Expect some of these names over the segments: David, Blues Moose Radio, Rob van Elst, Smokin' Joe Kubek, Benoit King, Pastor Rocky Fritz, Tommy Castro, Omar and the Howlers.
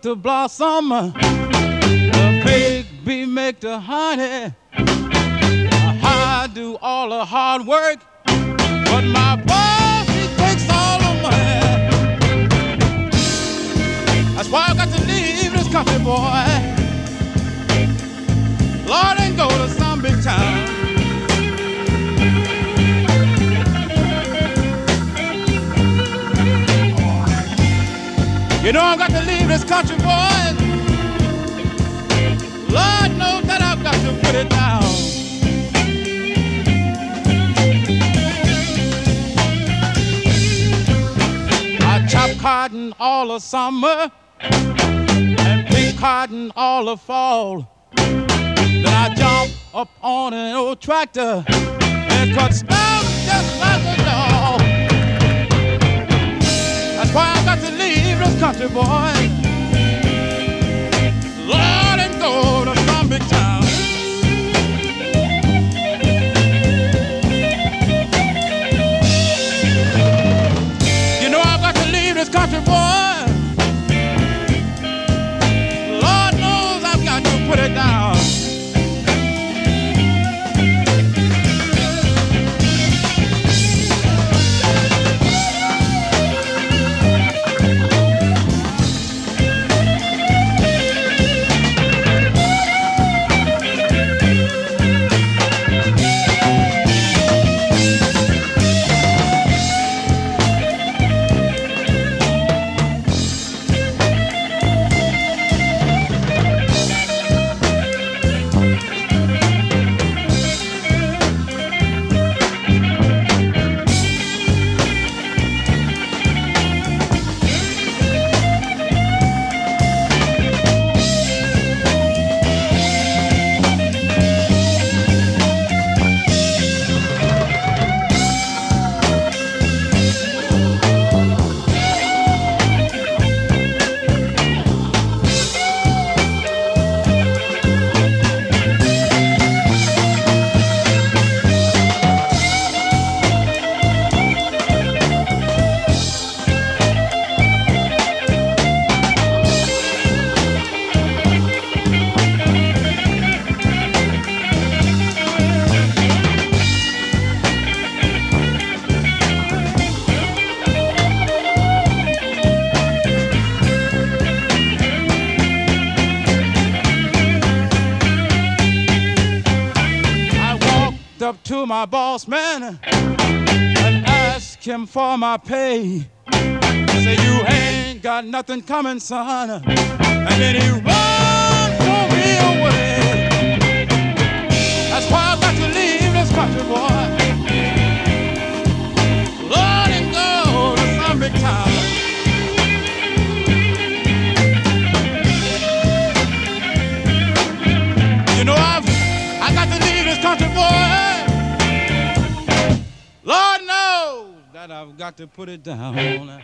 To blossom, the big bee make the honey. I do all the hard work, but my boss, he takes all the money. That's why I got to leave this country, boy, Lord, and go to some big town. You know I've got to leave this country, boys. Lord knows that I've got to put it down. I chop cotton all the summer and pick cotton all the fall. Then I jump up on an old tractor and 'cause love just like a dog. That's why I got to leave this country, boy, Lord, and go to some big town. You know I've got to leave this country, boy. To my boss man and ask him for my pay. Say you ain't got nothing coming, son. And then he run for me away. That's why I got to leave this country, boy. Lord, and go to some big town. You know I got to leave this country, boy. Lord knows that I've got to put it down.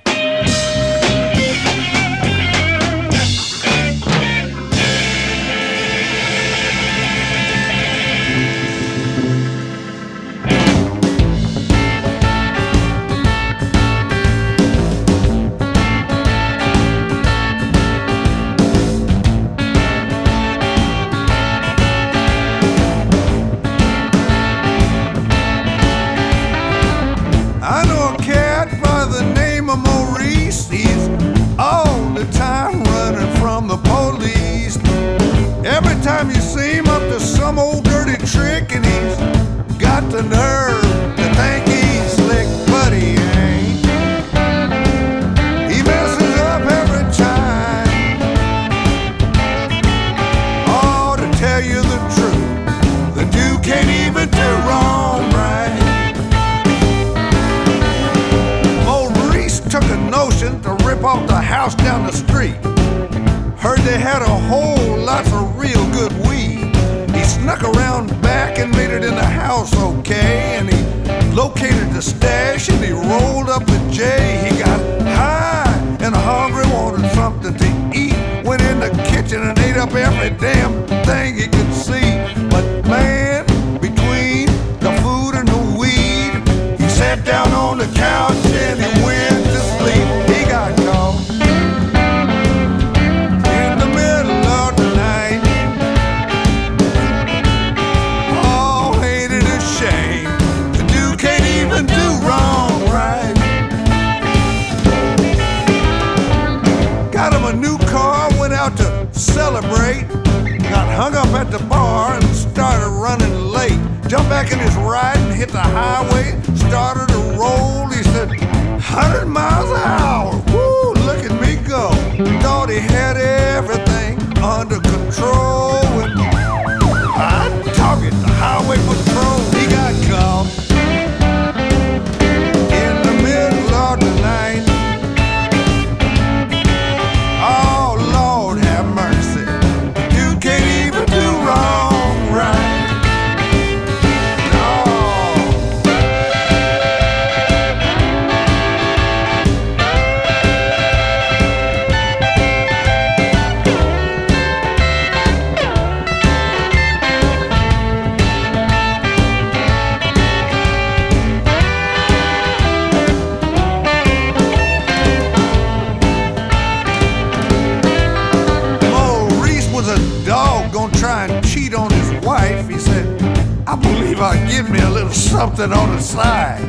Time you see him up to some old dirty trick, and he's got the nerve to think he's slick, but he ain't. He messes up every time. Oh, to tell you the truth, the dude can't even do wrong right. Maurice took a notion to rip off the house down the street. Heard they had a whole lot of real good weed. He snuck around back and made it in the house, okay. And he located the stash and he rolled up the J. He got high and hungry, wanted something to eat. Went in the kitchen and ate up every damn thing he could see. But man, between the food and the weed, he sat down on the couch and he went to sleep. He got caught celebrate, got hung up at the bar and started running late. Jumped back in his ride and hit the highway, started to roll. He said, 100 miles an hour, woo, look at me go. Thought he had everything under control. I'd target the highway patrol. He got caught in the middle of the night. Can't even do wrong right. No. gonna try and cheat on his wife, he said, I believe I'll give me a little something on the side.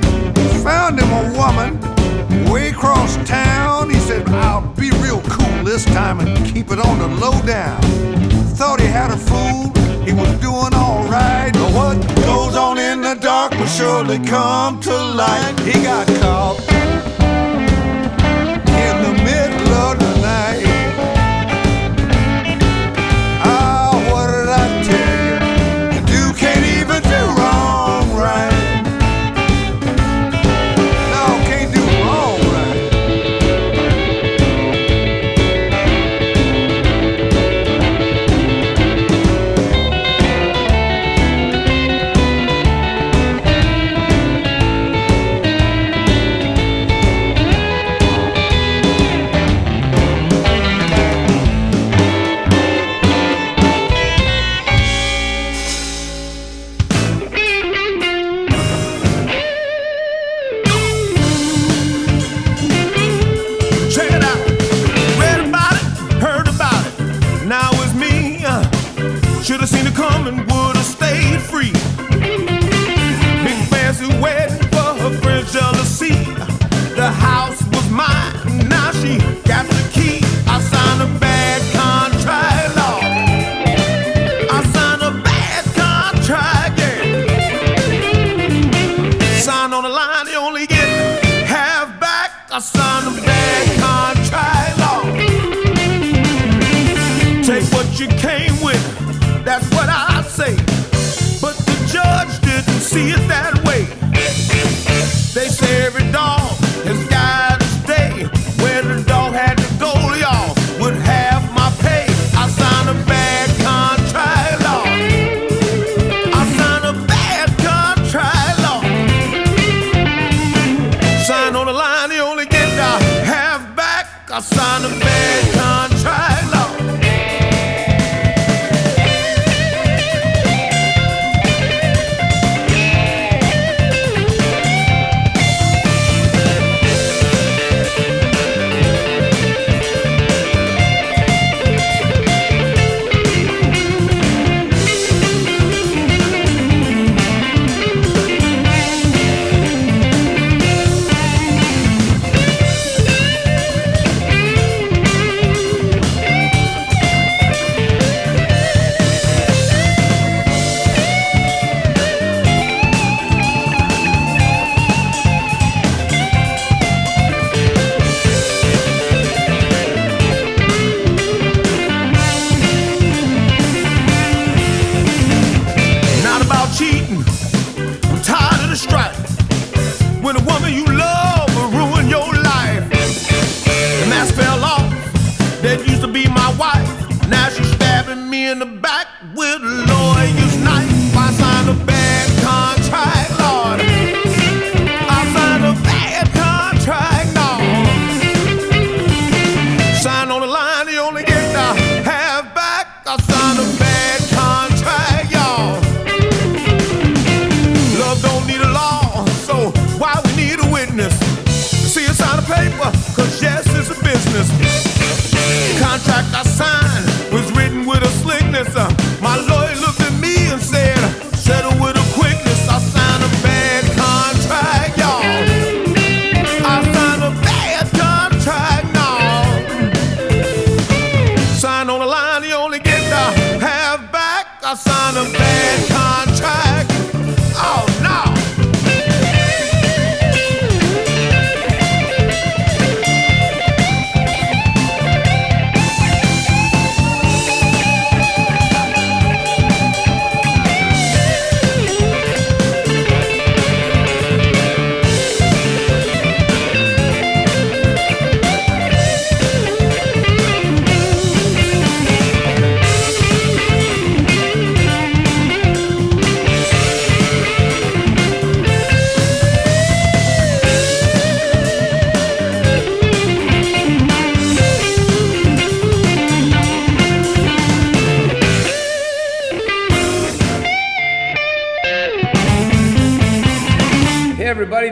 Found him a woman way across town. He said, I'll be real cool this time and keep it on the low down. Thought he had her fooled, he was doing all right, but what goes on in the dark will surely come to light. He got caught in the middle of the night.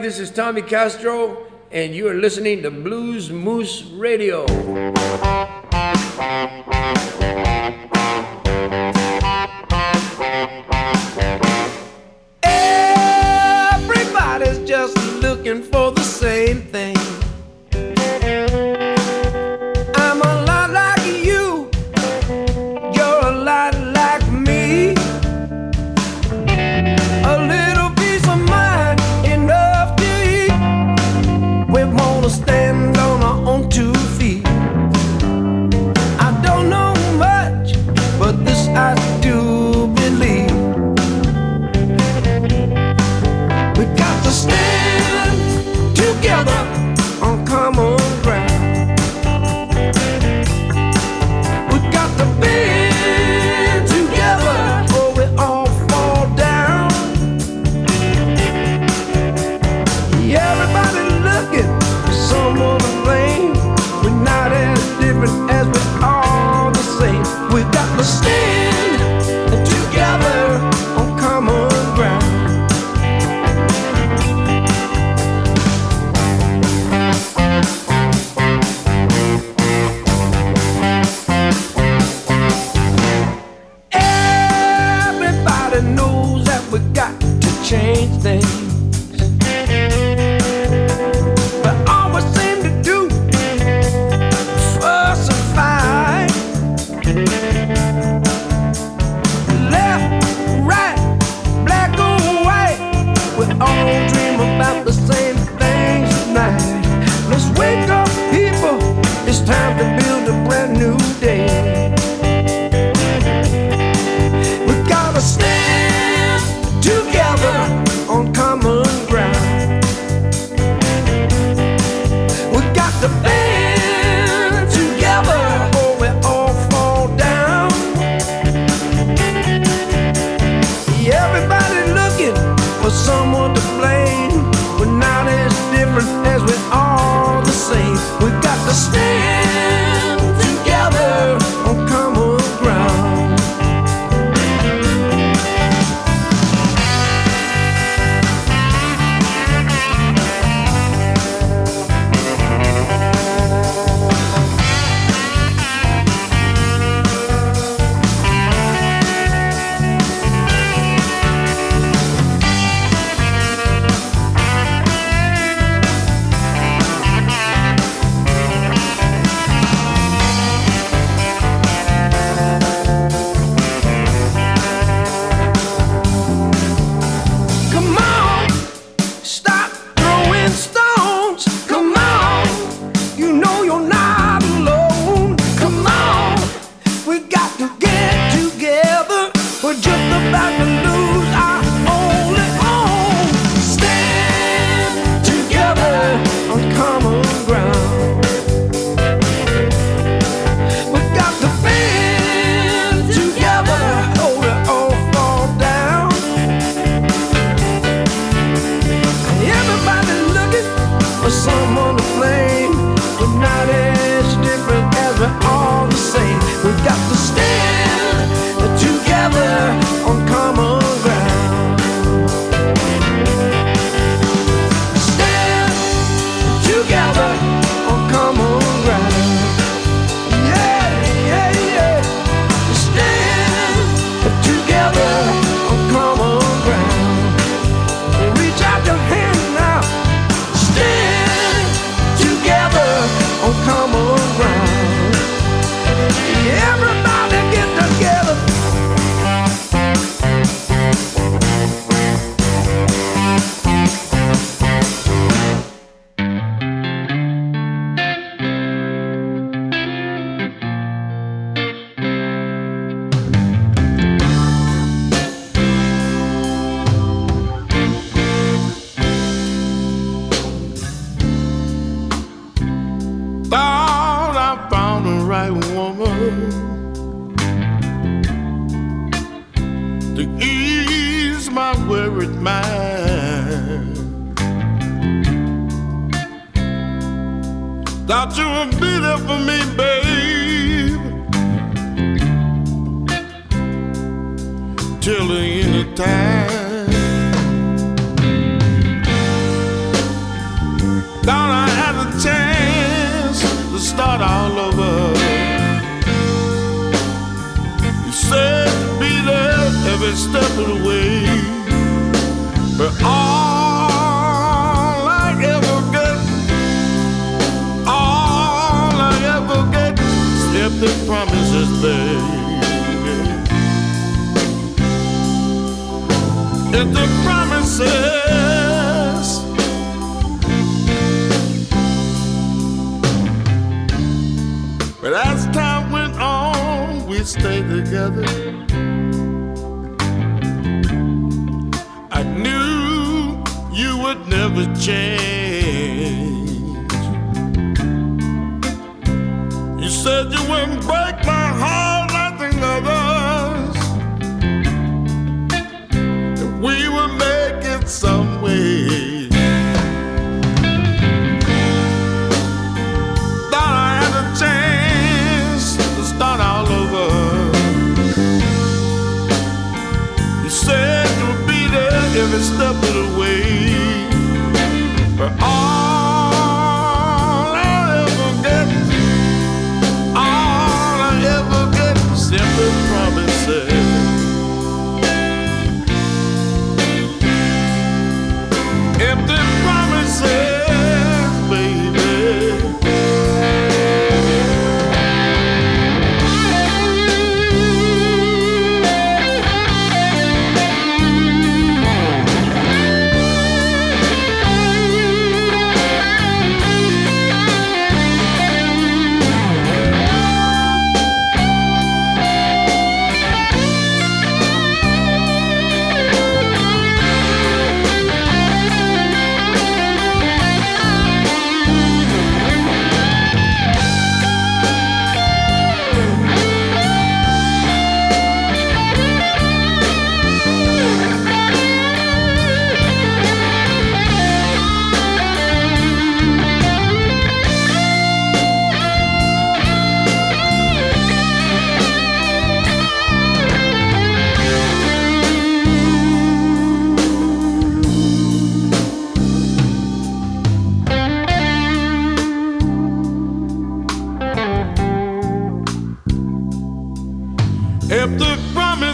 This is Tommy Castro, and you are listening to Blues Moose Radio.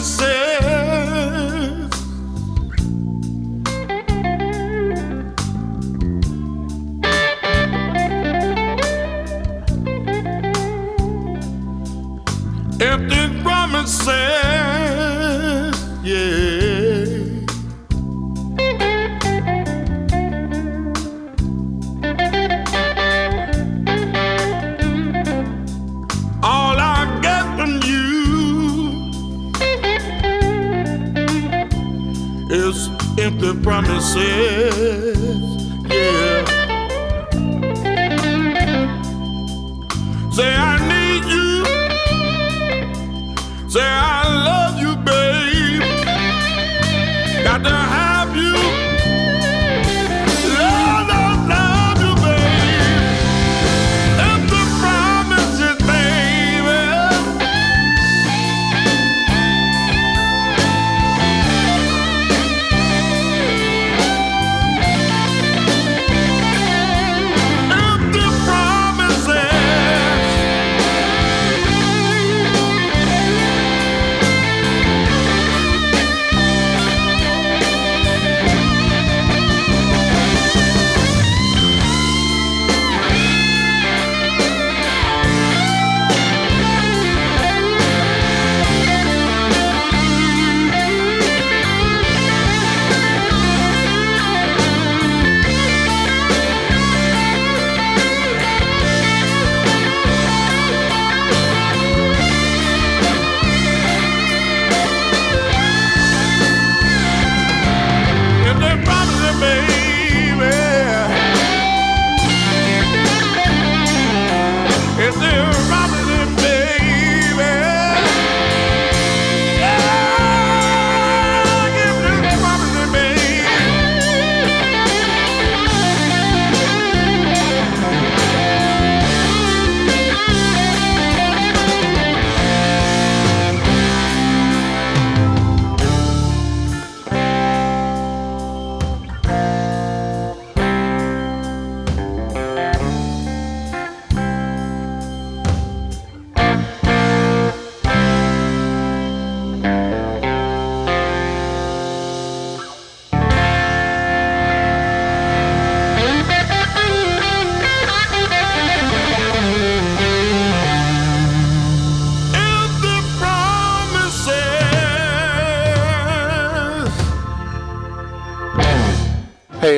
kisses. Empty promises, yeah. Empty promises, yeah. Say I need you, say I love you, babe. Got to have you, love you, babe. Empty promises, baby.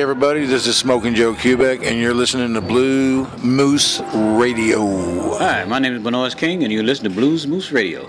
Everybody, this is Smokin' Joe Kubek, and you're listening to Blue Moose Radio. Hi, my name is Benoit King, and you listen to Blues Moose Radio.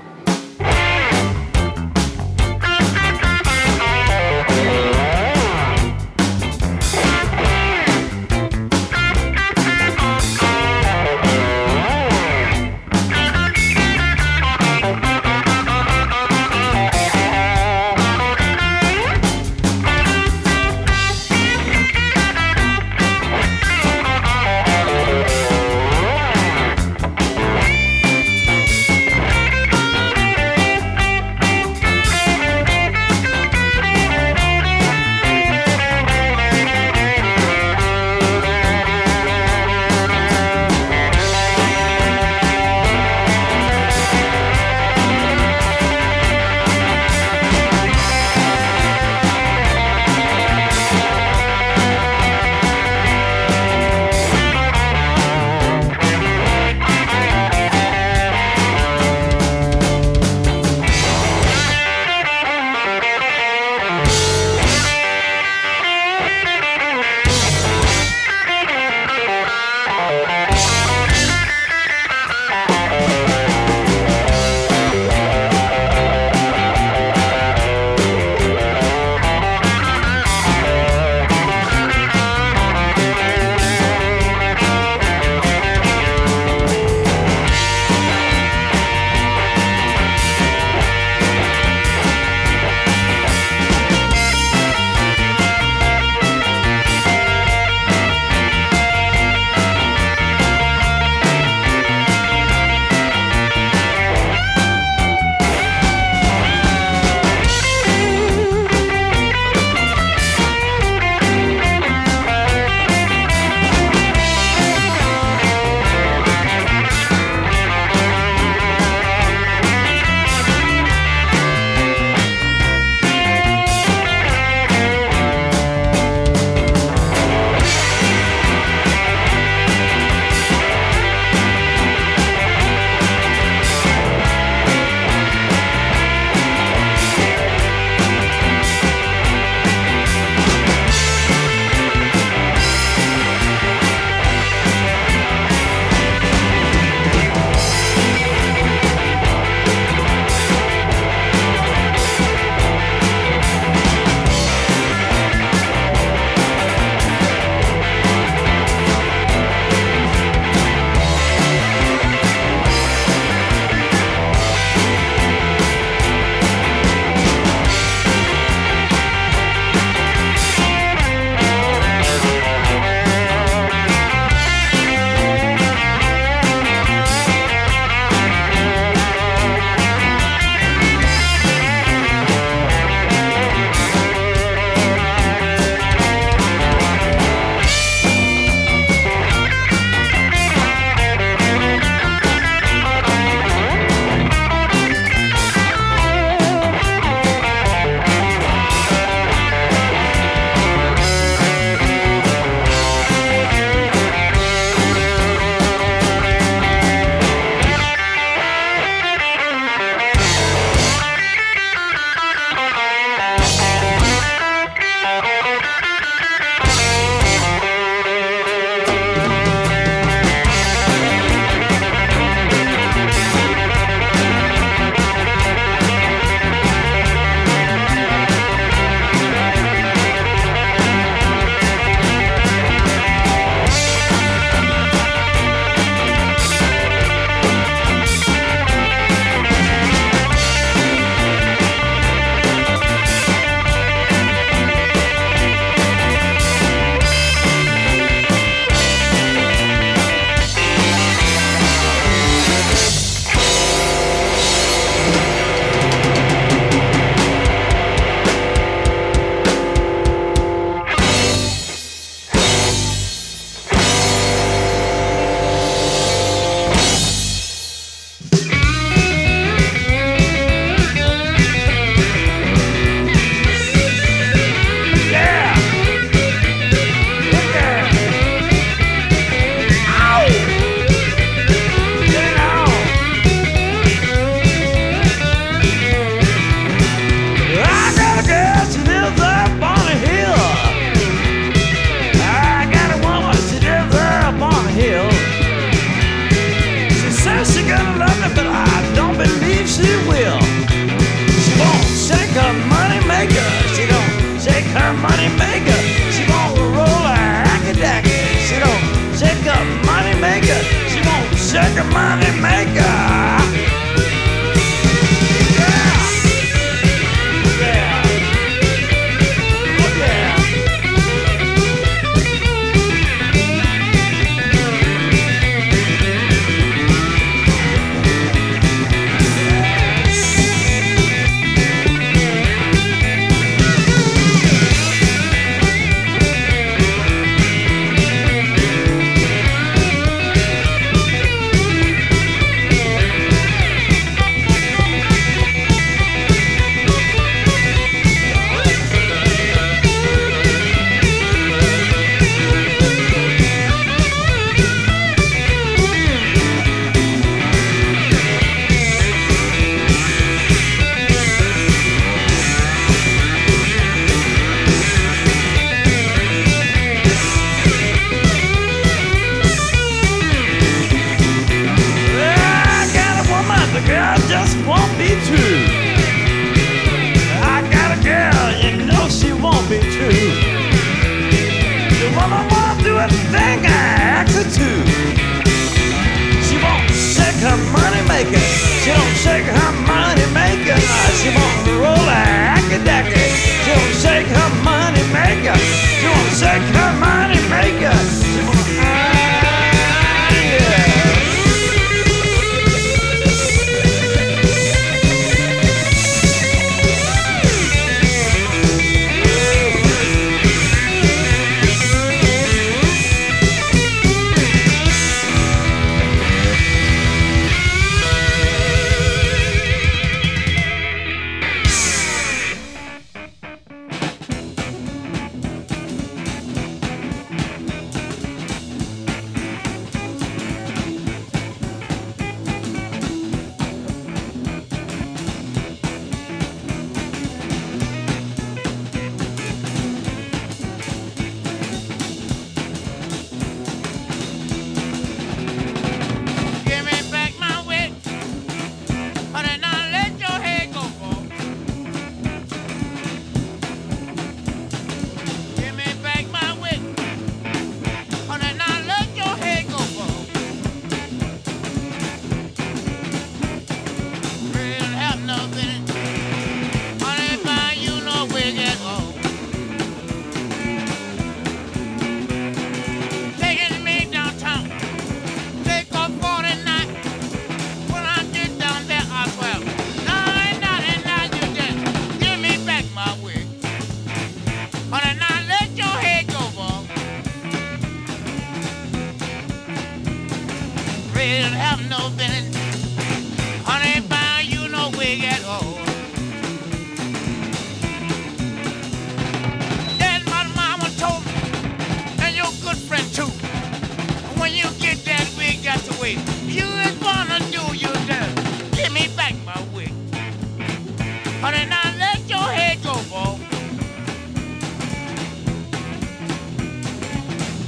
and now let your head go, boy.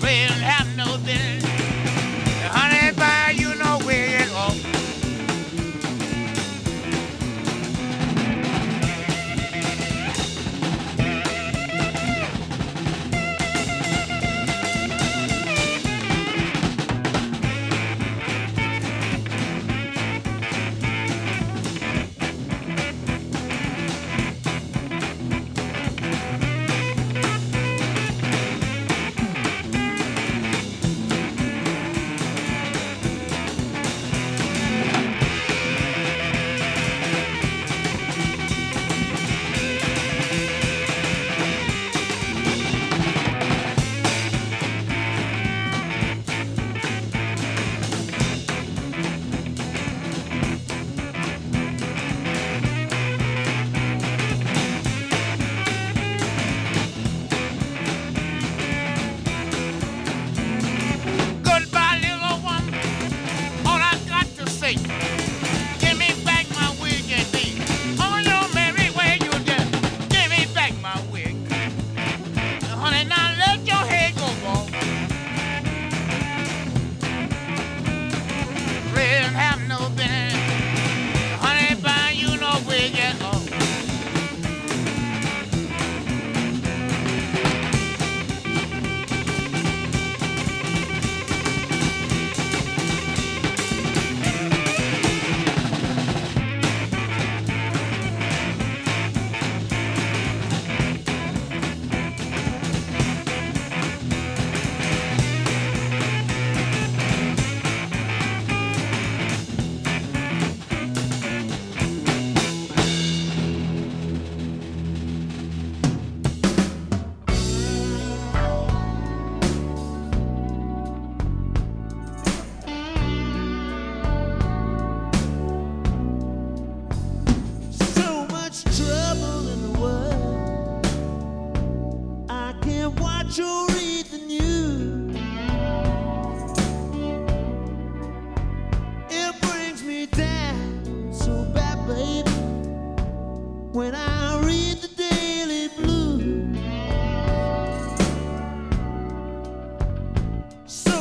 We'll have nothing, honey, but you know where you go. So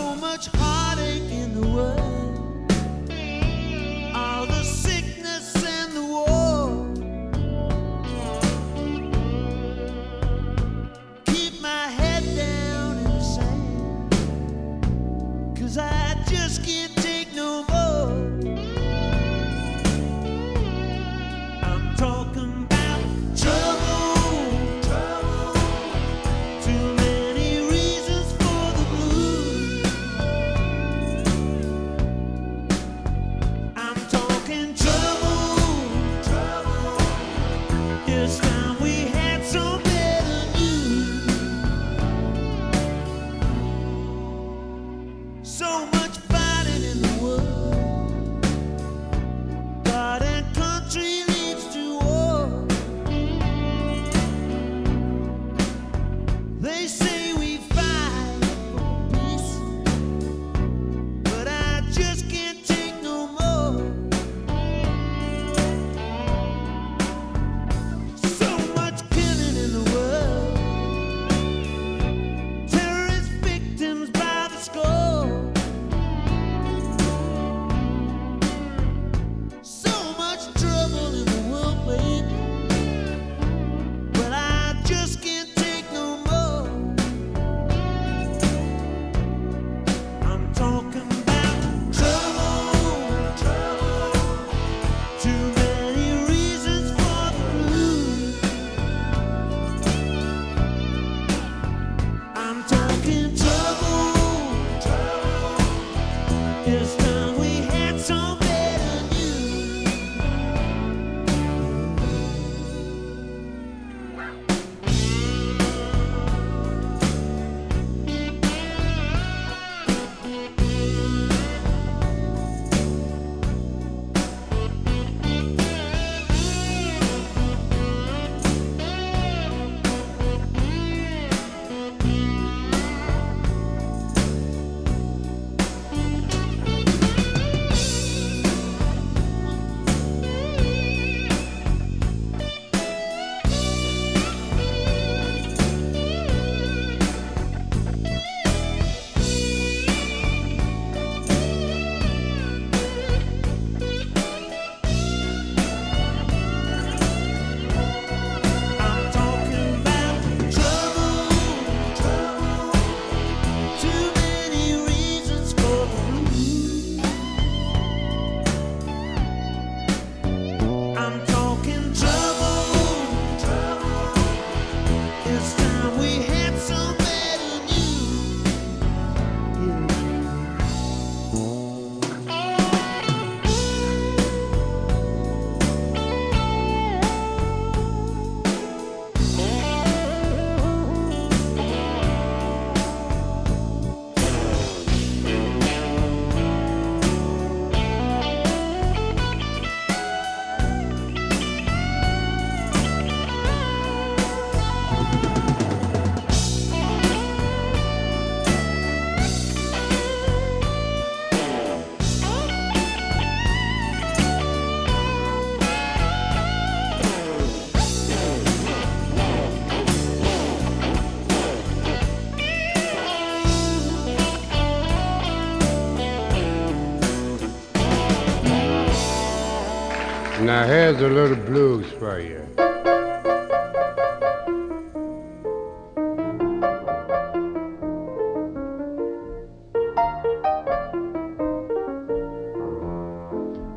Now here's a little blues for you.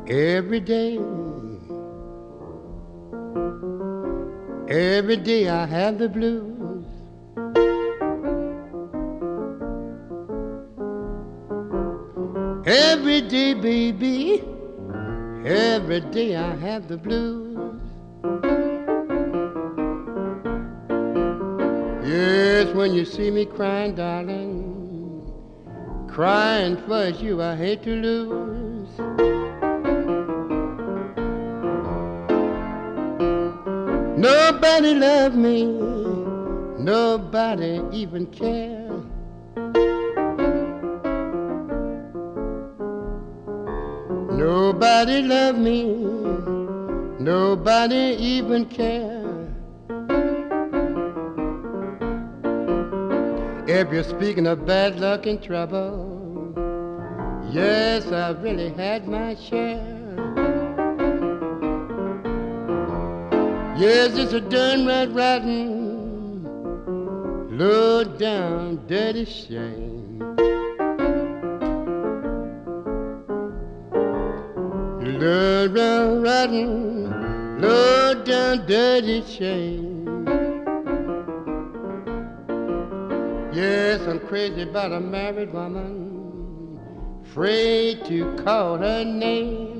Every day I have the blues. Every day, baby, every day I have the blues. Yes, when you see me crying, darling, crying for you, I hate to lose. Nobody loves me, nobody even cares. Nobody loves me, nobody even cares. If you're speaking of bad luck and trouble, yes, I really had my share. Yes, it's a downright rotten, low-down, dirty shame. Low-down, rotten, low-down, dirty shame. Yes, I'm crazy about a married woman, afraid to call her name.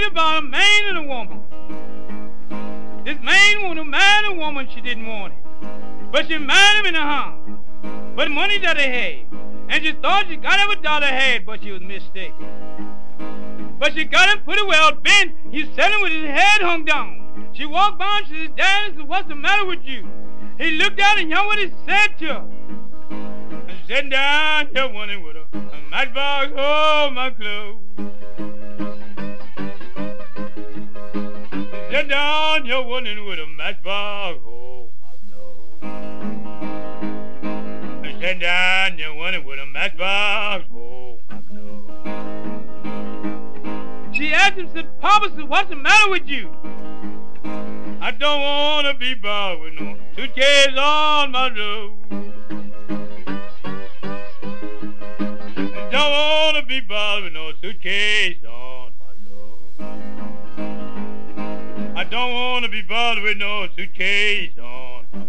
made about a man and a woman. This man wanted to marry a woman she didn't want it. But she married him in a house. But money that he had. And she thought she got every dollar had, but she was mistaken. But she got him pretty well bent. He's sitting with his head hung down. She walked by and she said, "Dad," said, "what's the matter with you?" He looked at her and heard what he said to her. And she sat down here wondering with her. My box, oh, my clothes. Sit down, you're wondering with a matchbox, oh, my clothes. Sit down, you're wondering with a matchbox, oh, my clothes. She asked him, said, "Papa, said, what's the matter with you?" "I don't want to be bothered with no suitcase on my road. Don't wanna be bothered with no suitcase on my load. I don't wanna be bothered with no suitcase on my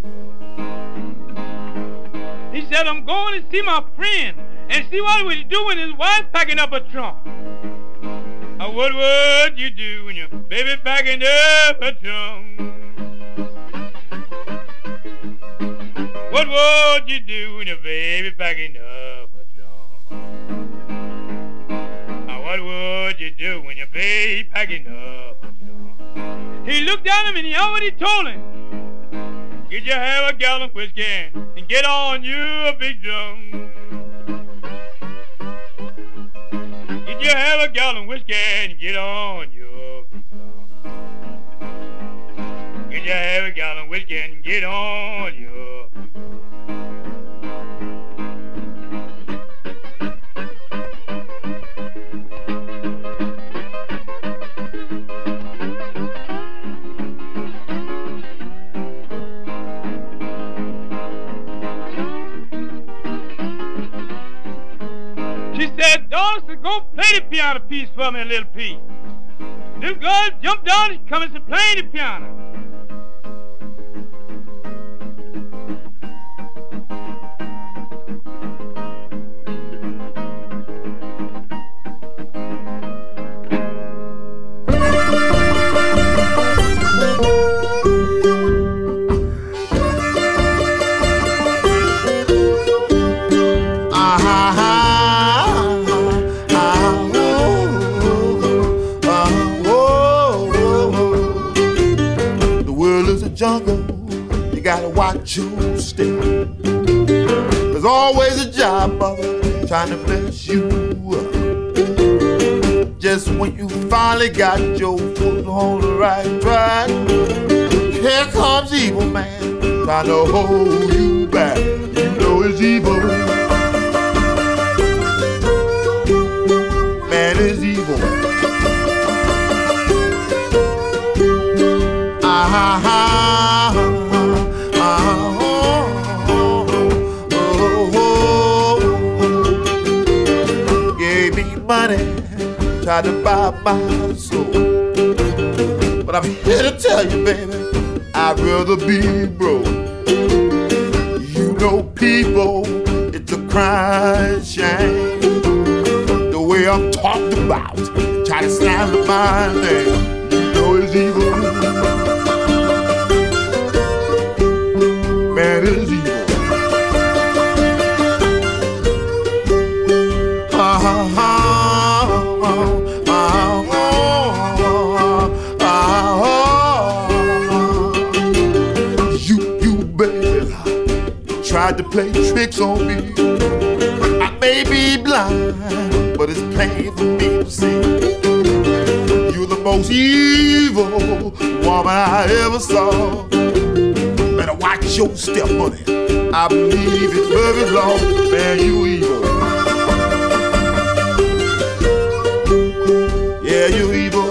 load." He said, "I'm going to see my friend and see what would he do when his wife's packing up a trunk." "What would you do when your baby packing up a trunk? What would you do when your baby packing up?" "What would you do when your baby packing up?" He looked at him and he already told him. "Get your half a gallon whiskey and get on you a big drum. Get your half a gallon whiskey and get on you a big drum. Get your half a gallon whiskey and get on you a big drum." "Go play the piano piece for me a little piece." This girl jumped down and come and said, "Play the piano." Watch you stay. There's always a job brother, trying to mess you up. Just when you finally got your foot on the right track, here comes evil man trying to hold you back. You know it's evil. Man is evil. Ah ha ha. Try to buy my soul, but I'm here to tell you, baby, I'd rather be broke. You know, people, it's a crying shame the way I'm talked about. Try to slander my name, you know it's evil. Man is evil. Ha ha ha. Tried to play tricks on me. I may be blind, but it's plain for me to see. You're the most evil woman I ever saw. Better watch your step, honey. I believe it's very long. Man, you evil. Yeah, you evil.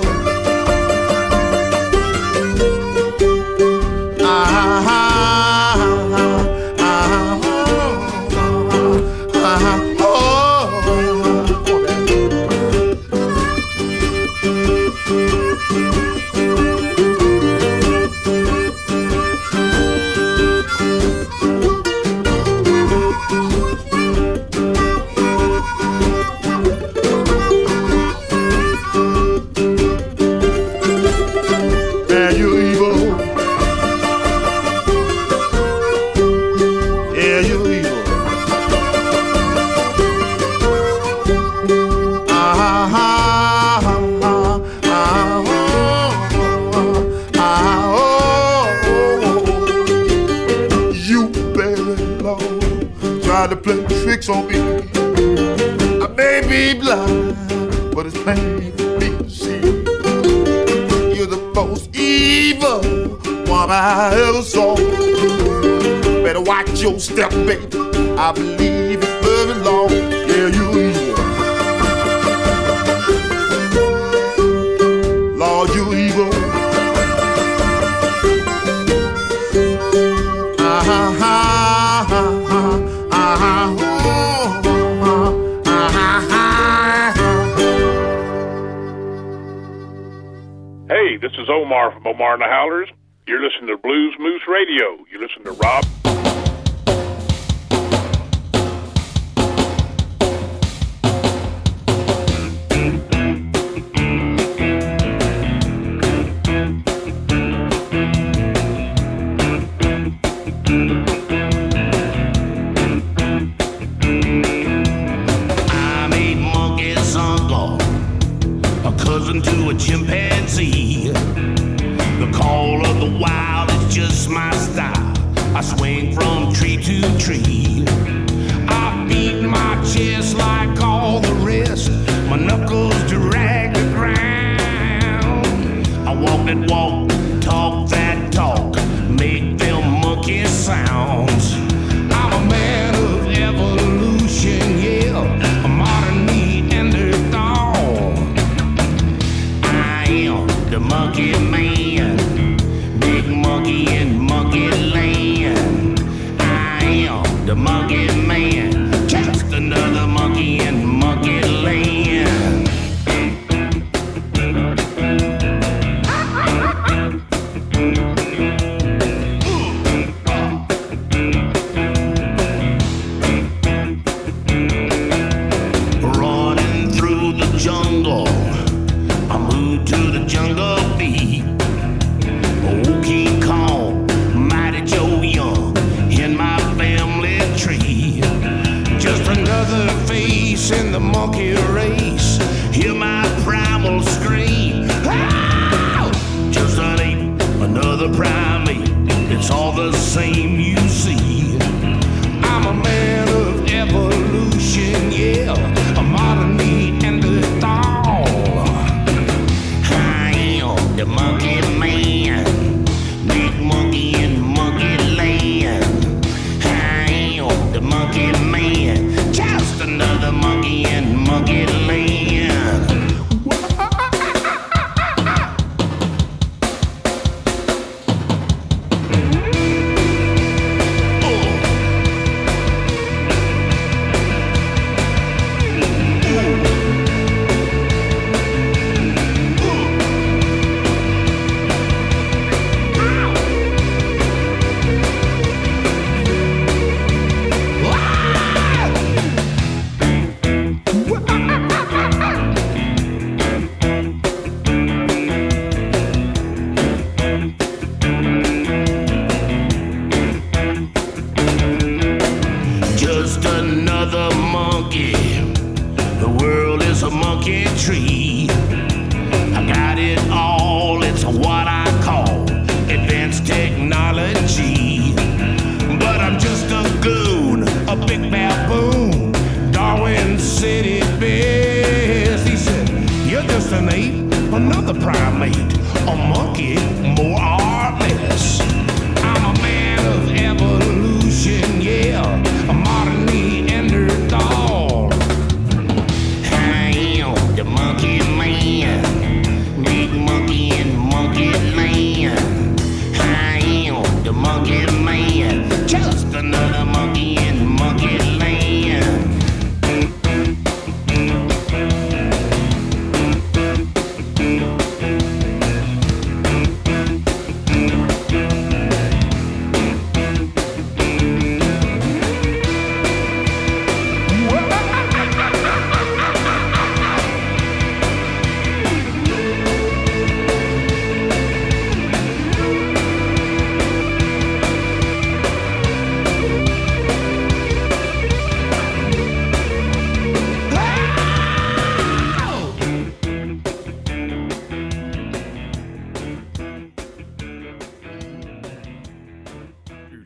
try to play tricks on me. I may be blind, but it's made for me to see. You're the most evil one I ever saw. Better watch your step, baby. I believe it's very long. Yeah, you evil. Lord, you evil. Hey, this is Omar from Omar and the Howlers. You're listening to Blues Moose Radio. You listen to Rob.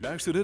luisterde